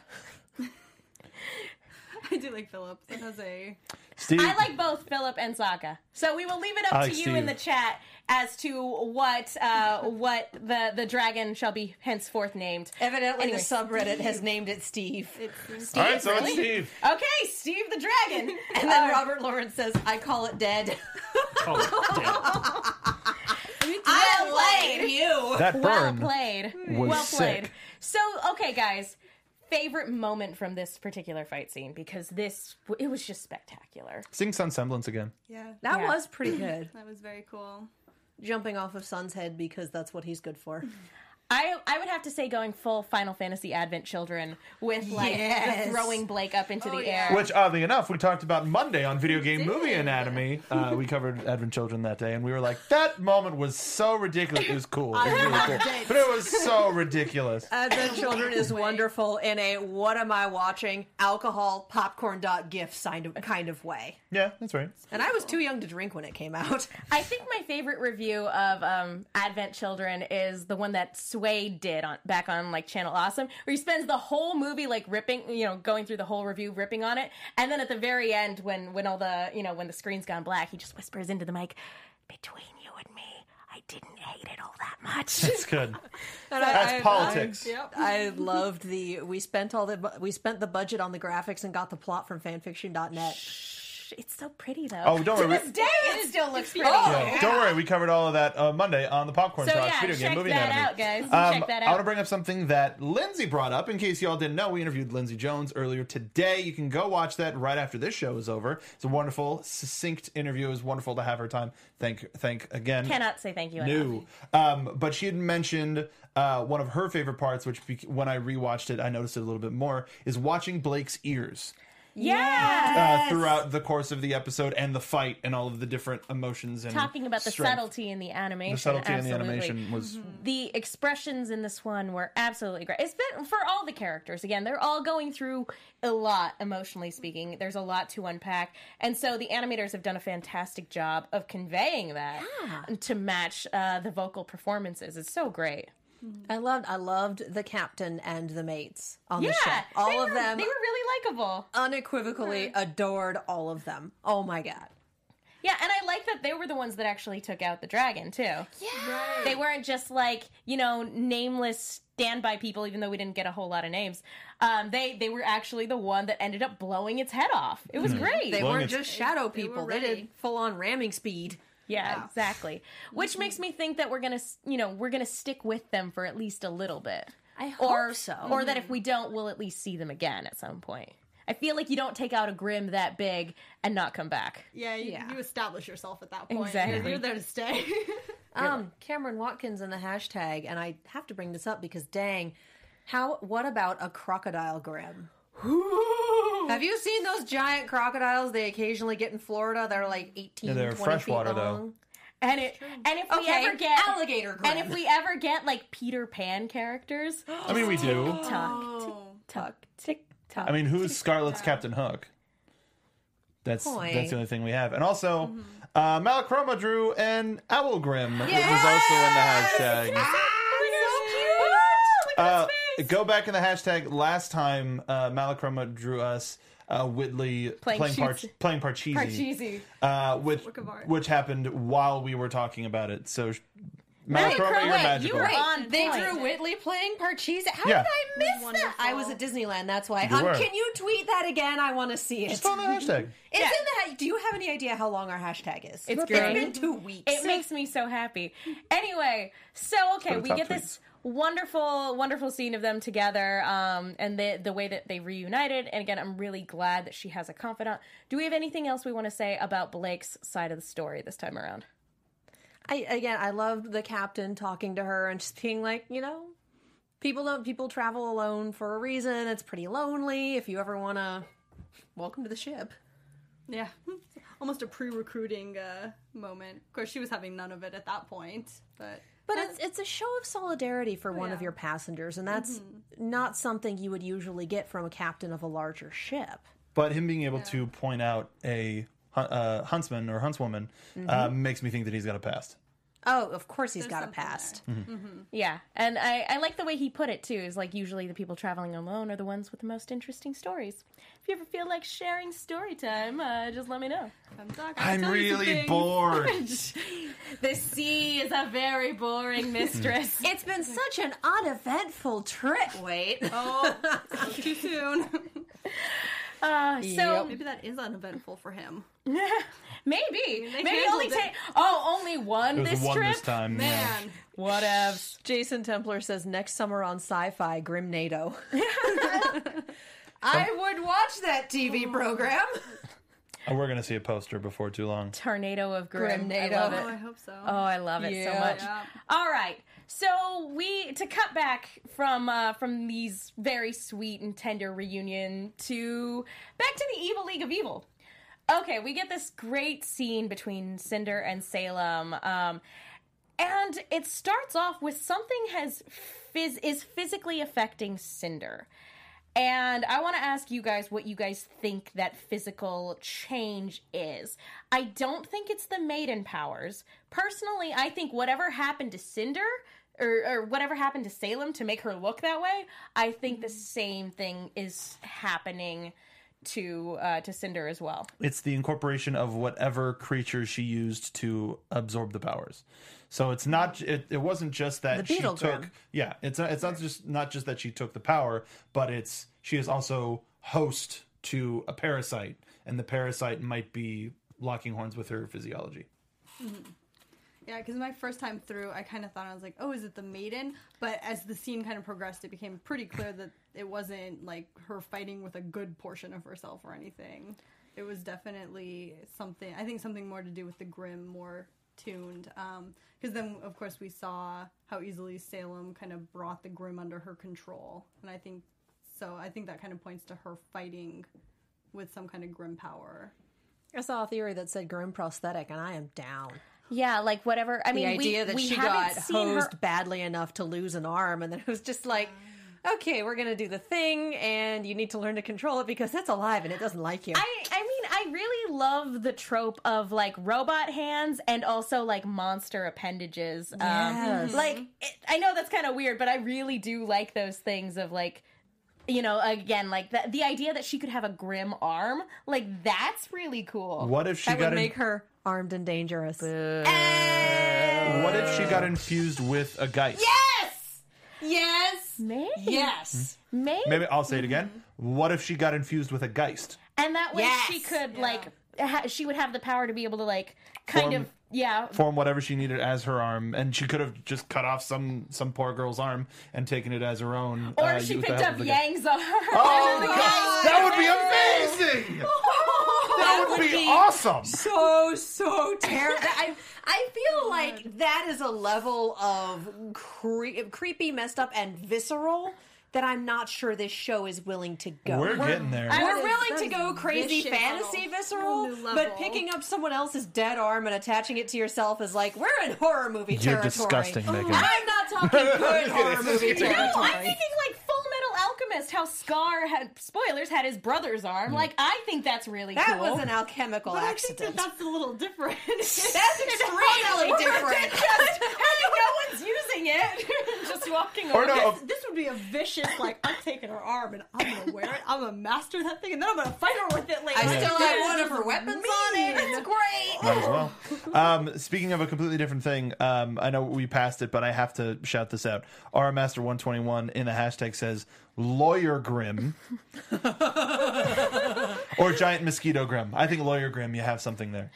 I do like Philip and Jose. Steve. I like both Philip and Sokka. So we will leave it up like to you Steve. in the chat as to what uh, what the, the dragon shall be henceforth named. Evidently, anyway, the subreddit has named it Steve. It's Steve. All right, so really? it's Steve. Okay, Steve the dragon. And then uh, Robert Lawrence says, "I call it dead." Call it dead. I played you. That burn well played. Was well played. Sick. So, okay, guys. Favorite moment from this particular fight scene, because this it was just spectacular. Sing Sun's semblance again. Yeah, that yeah. was pretty good. That was very cool. Jumping off of Sun's head because that's what he's good for. I I would have to say going full Final Fantasy Advent Children with like yes. throwing Blake up into oh, the yeah. air. Which oddly enough, we talked about Monday on Video Game Movie Anatomy. Uh, we covered Advent Children that day, and we were like, that moment was so ridiculous. It was cool, it was really cool. but it was so ridiculous. Advent Children is wonderful in a what am I watching? Alcohol popcorn dot gif kind of way. Yeah, that's right. And I was too young to drink when it came out. I think my favorite review of um, Advent Children is the one that Sway did on back on like Channel Awesome, where he spends the whole movie like ripping, you know, going through the whole review, ripping on it, and then at the very end, when when all the you know when the screen's gone black, he just whispers into the mic, "Between you and me, I didn't hate it all that much." That's good. And That's I, politics. I, yep. I loved the we spent all the we spent the budget on the graphics and got the plot from fanfiction dot net. Shh. gosh, it's so pretty though. Oh, don't worry. To this day, it still looks pretty. Oh, yeah. Don't worry, we covered all of that uh, Monday on the Popcorn so, Talks yeah, video game movie anatomy. Check that out, guys. Um, check that out. I want to bring up something that Lindsay brought up. In case y'all didn't know, we interviewed Lindsay Jones earlier today. You can go watch that right after this show is over. It's a wonderful, succinct interview. It was wonderful to have her time. Thank, thank again. Cannot say thank you enough. No, um, but she had mentioned uh, one of her favorite parts, which be- when I rewatched it, I noticed it a little bit more, is watching Blake's ears. Yeah, uh, throughout the course of the episode and the fight and all of the different emotions and talking about the strength. subtlety in the animation. The subtlety absolutely. in the animation was mm-hmm. the expressions in this one were absolutely great. It's been for all the characters. Again, they're all going through a lot emotionally speaking. There's a lot to unpack, and so the animators have done a fantastic job of conveying that yeah. to match uh, the vocal performances. It's so great. I loved I loved the captain and the mates on yeah, the ship. All were, of them. They were really likable. Unequivocally mm-hmm. adored all of them. Oh my God. Yeah, and I like that they were the ones that actually took out the dragon too. Yeah. Right. They weren't just like, you know, nameless standby people, even though we didn't get a whole lot of names. Um, they they were actually the one that ended up blowing its head off. It was mm-hmm. great. They weren't just shadow people. They, they did full on ramming speed. Yeah, wow. exactly. Which mm-hmm. makes me think that we're gonna, you know, we're gonna stick with them for at least a little bit. I hope or, so. Or mm-hmm. that if we don't, we'll at least see them again at some point. I feel like you don't take out a Grimm that big and not come back. Yeah, you, yeah. you establish yourself at that point. Exactly. You're, you're there to stay. um, Cameron Watkins in the hashtag, and I have to bring this up because dang, how? What about a crocodile Grimm? Have you seen those giant crocodiles they occasionally get in Florida? They're like eighteen, yeah, they're twenty freshwater feet long. Though. And it, and if okay. we ever get alligator, Grimm. and if we ever get like Peter Pan characters, I mean we do. Tick tock, tick tock. I mean, who's Scarlet's Captain Hook? That's Boy. that's the only thing we have. And also, mm-hmm. uh, Malachroma drew an owl Grimm, yes! which is also in the hashtag. Ah, so cute! Look at his face. Go back in the hashtag. Last time, uh, Malachroma drew us uh, Whitley playing playing, par- playing Parcheesi, Parcheesi. Uh, which which happened while we were talking about it. So, Malachroma, you're magical. You were on. They point. drew Whitley playing Parcheesi. How yeah. did I miss Wonderful. that? I was at Disneyland. That's why. Um, can you tweet that again? I want to see it. Just follow the hashtag. It's yeah. in the. Ha- Do you have any idea how long our hashtag is? It's, it's great. It's been two weeks. It makes me so happy. Anyway, so okay, we get tweets. this. Wonderful, wonderful scene of them together, um, and the the way that they reunited. And again, I'm really glad that she has a confidant. Do we have anything else we want to say about Blake's side of the story this time around? I again, I loved the captain talking to her and just being like, you know, people don't people travel alone for a reason. It's pretty lonely. If you ever want to, welcome to the ship. Yeah, almost a pre-recruiting uh, moment. Of course, she was having none of it at that point, but. But it's it's a show of solidarity for one yeah. of your passengers, and that's mm-hmm. not something you would usually get from a captain of a larger ship. But him being able yeah. to point out a uh, huntsman or huntswoman mm-hmm. uh, makes me think that he's got a past. Oh, of course he's There's got a past. Mm-hmm. Mm-hmm. Yeah, and I, I like the way he put it, too, is like usually the people traveling alone are the ones with the most interesting stories. If you ever feel like sharing story time, uh, just let me know. I'm, talking, I'm, I'm really bored. The sea is a very boring mistress. It's been such an uneventful trip. Wait. Oh, too soon. Uh, so yep. maybe that is uneventful for him. maybe. Maybe, maybe only take. Oh, only one this one trip. This time, man. Yeah. Whatevs. Jason Templar says next summer on Sci-Fi, Grim NATO. I would watch that T V program. Oh, we're gonna see a poster before too long. Tornado of Grim. Grim NATO. I love it. Oh, I hope so. Oh, I love it yeah. so much. Yeah. All right. So we to cut back from uh, from these very sweet and tender reunion to back to the Evil League of Evil. Okay, we get this great scene between Cinder and Salem, um, and it starts off with something has phys- is physically affecting Cinder. And I want to ask you guys what you guys think that physical change is. I don't think it's the maiden powers. Personally, I think whatever happened to Cinder, or, or whatever happened to Salem to make her look that way, I think the same thing is happening to uh, to Cinder as well. It's the incorporation of whatever creature she used to absorb the powers. So it's not it, it wasn't just that she took Grimm. yeah it's not, it's not just not just that she took the power, but it's she is also host to a parasite and the parasite might be locking horns with her physiology. Mm-hmm. Yeah, because my first time through, I kind of thought, I was like, oh, is it the maiden? But as the scene kind of progressed, it became pretty clear that it wasn't, like, her fighting with a good portion of herself or anything. It was definitely something, I think something more to do with the grim, more tuned. Um, because then, of course, we saw how easily Salem kind of brought the grim under her control. And I think, so I think that kind of points to her fighting with some kind of grim power. I saw a theory that said grim prosthetic, and I am down. Yeah, like whatever. I mean, the idea we, that we she got hosed her... badly enough to lose an arm, and then it was just like, okay, we're going to do the thing, and you need to learn to control it because it's alive and it doesn't like you. I, I mean, I really love the trope of, like, robot hands and also, like, monster appendages. Yes. Um, like, it, I know that's kind of weird, but I really do like those things of, like, you know, again, like, the, the idea that she could have a grim arm, like, that's really cool. What if she that got... That would in- make her... armed and dangerous. And... What if she got infused with a geist? Yes! Yes! Maybe. Yes. Mm-hmm. Maybe. Maybe. I'll say it again. What if she got infused with a geist? And that way yes. she could, yeah. like, ha- she would have the power to be able to, like, kind form, of, yeah. Form whatever she needed as her arm. And she could have just cut off some, some poor girl's arm and taken it as her own. Or uh, she picked up Yang's arm. Oh, my God! That would be amazing! That would, that would be, be awesome. So, so terrible. I, I feel like that is a level of cre- creepy, messed up, and visceral that I'm not sure this show is willing to go. We're, we're getting there. We're willing to go crazy fantasy visceral, but picking up someone else's dead arm and attaching it to yourself is like, we're in horror movie You're territory. You're disgusting, Megan. I'm not talking good horror movie territory. No, I'm thinking like Full Metal Alchemist, how Scar had, spoilers, had his brother's arm. Mm. Like, I think that's really that cool. That was an alchemical but accident. I think that that's a little different. That's extremely different. Just, no one's using it. Just walking over. No, this, this would be a vicious Just like, I'm taking her arm and I'm gonna wear it. I'm gonna master that thing and then I'm gonna fight her with it later. I like, still have one of her weapons mean. on it. It's great. Might as well. Um, speaking of a completely different thing, um, I know we passed it, but I have to shout this out. R Master one twenty-one in the hashtag says Lawyer Grimm or Giant Mosquito Grimm. I think Lawyer Grimm, you have something there.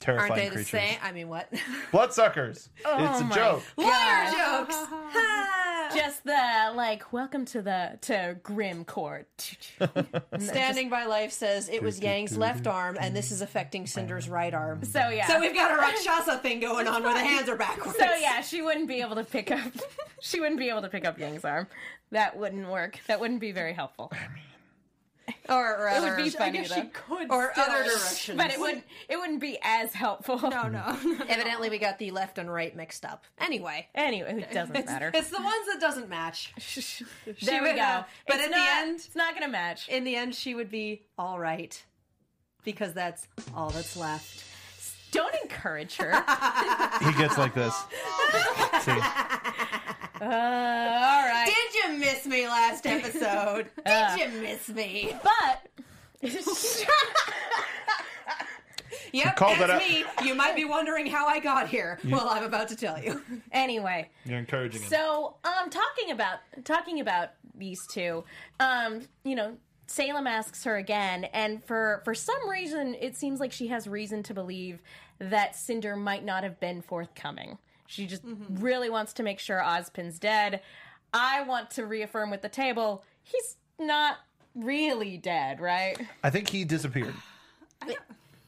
Terrifying Aren't they creatures. The same? I mean, what? Bloodsuckers. Oh, it's a joke. Lawyer jokes. Just the, like, welcome to the to Grim Court. Standing by Life says it was Yang's left arm, and this is affecting Cinder's right arm. So, yeah. So we've got a Rakshasa thing going on where the hands are backwards. So, yeah, she wouldn't be able to pick up, she wouldn't be able to pick up Yang's arm. That wouldn't work. That wouldn't be very helpful. Or, or other, it would be funny, I guess she could or still, other directions, but it wouldn't. It wouldn't be as helpful. No, no. no Evidently, no. we got the left and right mixed up. Anyway, anyway, it doesn't it's, matter. It's the ones that doesn't match. there she we would, go. Uh, but it's in not, the end, it's not going to match. In the end, she would be all right because that's all that's left. Don't encourage her. He gets like this. See. Uh, all right. Did you miss me last episode? Did uh, you miss me? But yep, that's that me. You might be wondering how I got here. Yeah. Well, I'm about to tell you. Anyway, you're encouraging him. So, um, talking about talking about these two, um, you know, Salem asks her again, and for for some reason, it seems like she has reason to believe that Cinder might not have been forthcoming. She just mm-hmm. really wants to make sure Ozpin's dead. I want to reaffirm with the table, he's not really dead, right? I think he disappeared.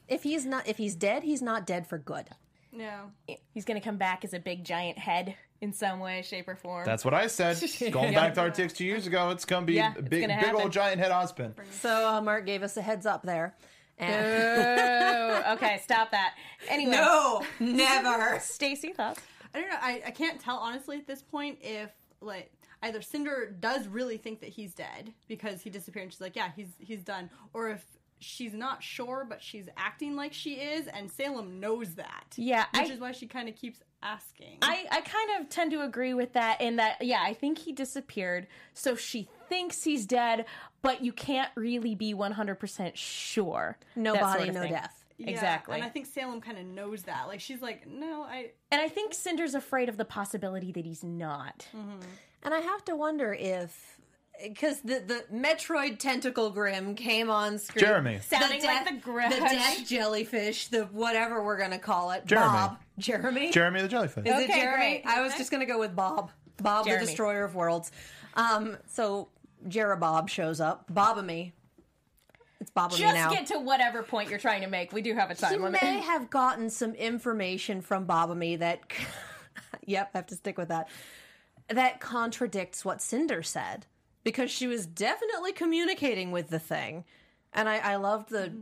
If he's not, if he's dead, he's not dead for good. No. He's going to come back as a big giant head in some way, shape, or form. That's what I said. Going yeah. back to R T X two years ago, it's going to be yeah, big, big happen. Old giant head Ozpin. So uh, Mark gave us a heads up there. Oh, okay, stop that. Anyway. No, never. Stacey, thoughts? I don't know. I, I can't tell, honestly, at this point if, like, either Cinder does really think that he's dead because he disappeared and she's like, yeah, he's he's done. Or if she's not sure, but she's acting like she is, and Salem knows that. Yeah. Which I, is why she kind of keeps asking. I, I kind of tend to agree with that in that, yeah, I think he disappeared, so she thinks he's dead, but you can't really be one hundred percent sure. No body, no death. Yeah, exactly. And I think Salem kind of knows that. Like, she's like, no, I... And I think Cinder's afraid of the possibility that he's not. Mm-hmm. And I have to wonder if because the, the Metroid Tentacle Grim came on screen. Jeremy. Sounding the death, like the Grinch. The death jellyfish, the whatever we're going to call it. Jeremy. Bob. Jeremy? Jeremy the jellyfish. Is okay, it Jeremy? Great. I was just going to go with Bob. Bob Jeremy. The Destroyer of Worlds. Um, so Jerabob shows up. Bobamy. It's Bobamy just now. Just get to whatever point you're trying to make. We do have a time he limit. He may have gotten some information from Bobamy that... yep, I have to stick with that. That contradicts what Cinder said. Because she was definitely communicating with the thing. And I, I loved the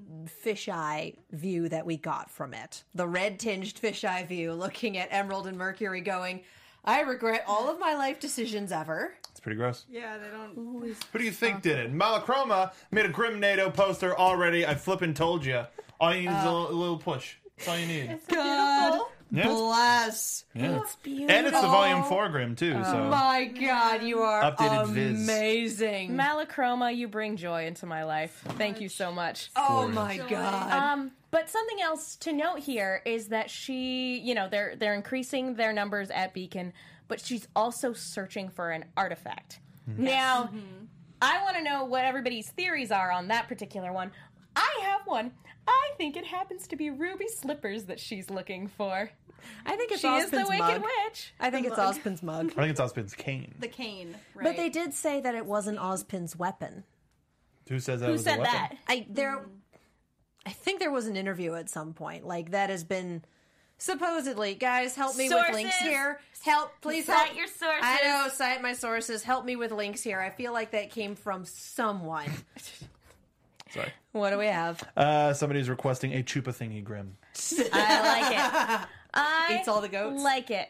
fisheye view that we got from it. The red-tinged fisheye view, looking at Emerald and Mercury going, I regret all of my life decisions ever. It's pretty gross. Yeah, they don't... Ooh, who do you think did it? Malachroma made a Grimnado poster already. I flippin' told you. All you need uh, is a little, a little push. That's all you need. It's God. Beautiful. Yeah, bless. Yeah. It's beautiful. And it's the volume four Grim, too. Oh so. My God, you are updated amazing. Viz. Malachroma, you bring joy into my life. So Thank much. You so much. Oh, Glorious. My God. Um, but something else to note here is that she, you know, they're they're increasing their numbers at Beacon, but she's also searching for an artifact. Mm-hmm. Now, mm-hmm. I want to know what everybody's theories are on that particular one. I have one. I think it happens to be ruby slippers that she's looking for. I think it's she Ospin's is the Wicked mug. Witch. I think the it's mug. Ospin's mug. I think it's Ospin's cane. The cane, right. But they did say that it wasn't Ospin's weapon. Who says that Who was said a weapon? That? I, there, I think there was an interview at some point. Like, that has been... Supposedly, guys, help me sources. With links here. Help, please cite help. Cite your sources. I know, cite my sources. Help me with links here. I feel like that came from someone. Sorry. What do we have? Uh, somebody's requesting a Chupa thingy Grim. I like it. I Eats all the goats. Like it.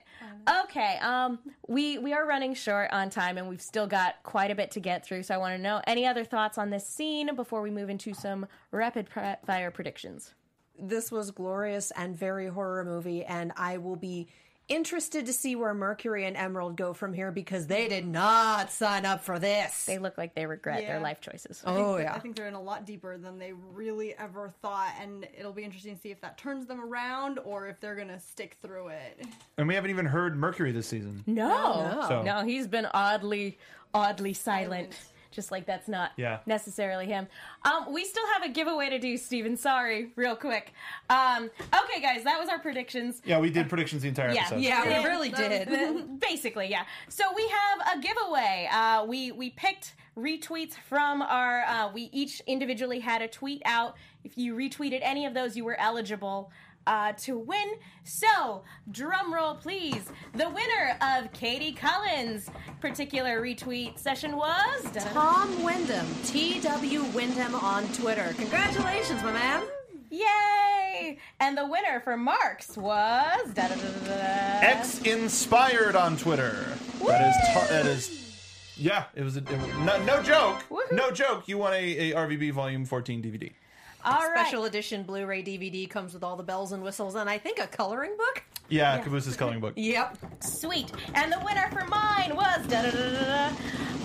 Okay. Um, we we are running short on time, and we've still got quite a bit to get through. So I want to know any other thoughts on this scene before we move into some rapid fire predictions. This was glorious and very horror movie, and I will be interested to see where Mercury and Emerald go from here because they did not sign up for this. They look like they regret yeah. their life choices. Oh, yeah. I think they're in a lot deeper than they really ever thought, and it'll be interesting to see if that turns them around or if they're going to stick through it. And we haven't even heard Mercury this season. No. No, so. No he's been oddly, oddly silent. silent. Just like that's not yeah. necessarily him. Um, we still have a giveaway to do, Steven. Sorry, real quick. Um, okay, guys, that was our predictions. Yeah, we did predictions the entire yeah, episode. Yeah, yeah, we really did. Basically, yeah. So we have a giveaway. Uh, we we picked retweets from our... Uh, we each individually had a tweet out. If you retweeted any of those, you were eligible Uh, to win. So, drum roll please. The winner of Katie Collins' particular retweet session was... Tom Wyndham, T W Wyndham on Twitter. Congratulations, my man. Yay! And the winner for Mark's was... X Inspired on Twitter. Woo! That is... Tar- that is- yeah, it was a... It was, no, no joke! Woo-hoo. No joke! You won a, a R V B Volume fourteen D V D. All Special right. edition Blu-ray D V D comes with all the bells and whistles and I think a coloring book? Yeah, yeah. Caboose's coloring book. Yep. Sweet. And the winner for mine was da-da-da-da-da,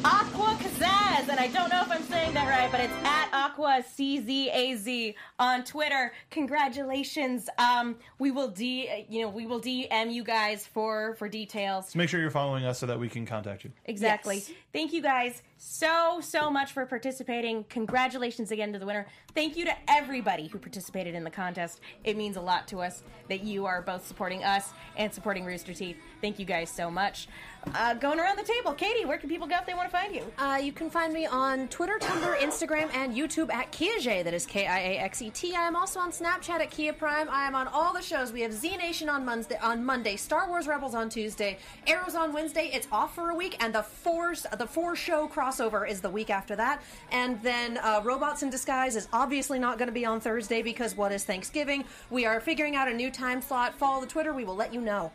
Aqua Kazaz. And I don't know if I'm saying that right, but it's at Aqua C Z A Z on Twitter. Congratulations. Um, we will D, you know, we will D M you guys for, for details. So make sure you're following us so that we can contact you. Exactly. Yes. Thank you guys so, so much for participating. Congratulations again to the winner. Thank you to everybody who participated in the contest. It means a lot to us that you are both supporting us and supporting Rooster Teeth. Thank you guys so much. Uh, going around the table, Katie, where can people go if they want to find you? Uh, you can find me on Twitter, Tumblr, Instagram, and YouTube at Kiaxet. That is K I A X E T. I am also on Snapchat at Kia Prime. I am on all the shows. We have Z Nation on Monday, on Monday, Star Wars Rebels on Tuesday, Arrows on Wednesday. It's off for a week, and the four the four show crossover is the week after that. And then uh, Robots in Disguise is obviously not going to be on Thursday because what is Thanksgiving? We are figuring out a new time slot. Follow the Twitter. We will let you know.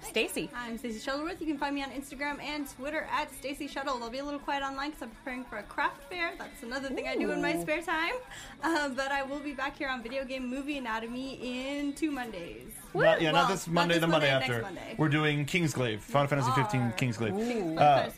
Stacy. I'm Stacy Shuttleworth. You can find me on Instagram and Twitter at Stacy Shuttle. They'll be a little quiet online because I'm preparing for a craft fair. That's another thing Ooh. I do in my spare time. Uh, but I will be back here on Video Game Movie Anatomy in two Mondays. Not, yeah, well, not this Monday, not this the Monday, Monday after. Monday. We're doing Kingsglaive, Final Fantasy fifteen Kingsglaive. Uh,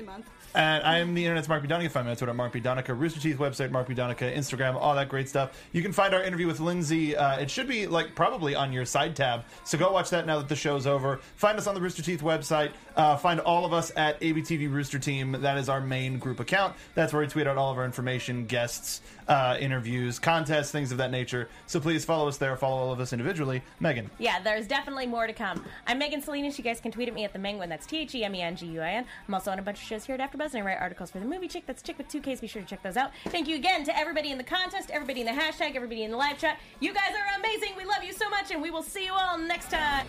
and I am the internet's Mark B. Donica. Find me on Twitter, Mark B. Donica, Rooster Teeth website, Mark B. Donica, Instagram, all that great stuff. You can find our interview with Lindsay. Uh, it should be like probably on your side tab. So go watch that now that the show's over. Find us on the Rooster Teeth website. Uh, find all of us at A B T V Rooster Team. That is our main group account. That's where we tweet out all of our information, guests, uh, interviews, contests, things of that nature. So please follow us there. Follow all of us individually. Megan. Yeah, there's definitely more to come. I'm Megan Salinas. You guys can tweet at me at The Menguin. That's T H E M E N G U I N. I'm also on a bunch of shows here at AfterBuzz, and I write articles for The Movie Chick. That's Chick with two Ks. Be sure to check those out. Thank you again to everybody in the contest, everybody in the hashtag, everybody in the live chat. You guys are amazing. We love you so much, and we will see you all next time.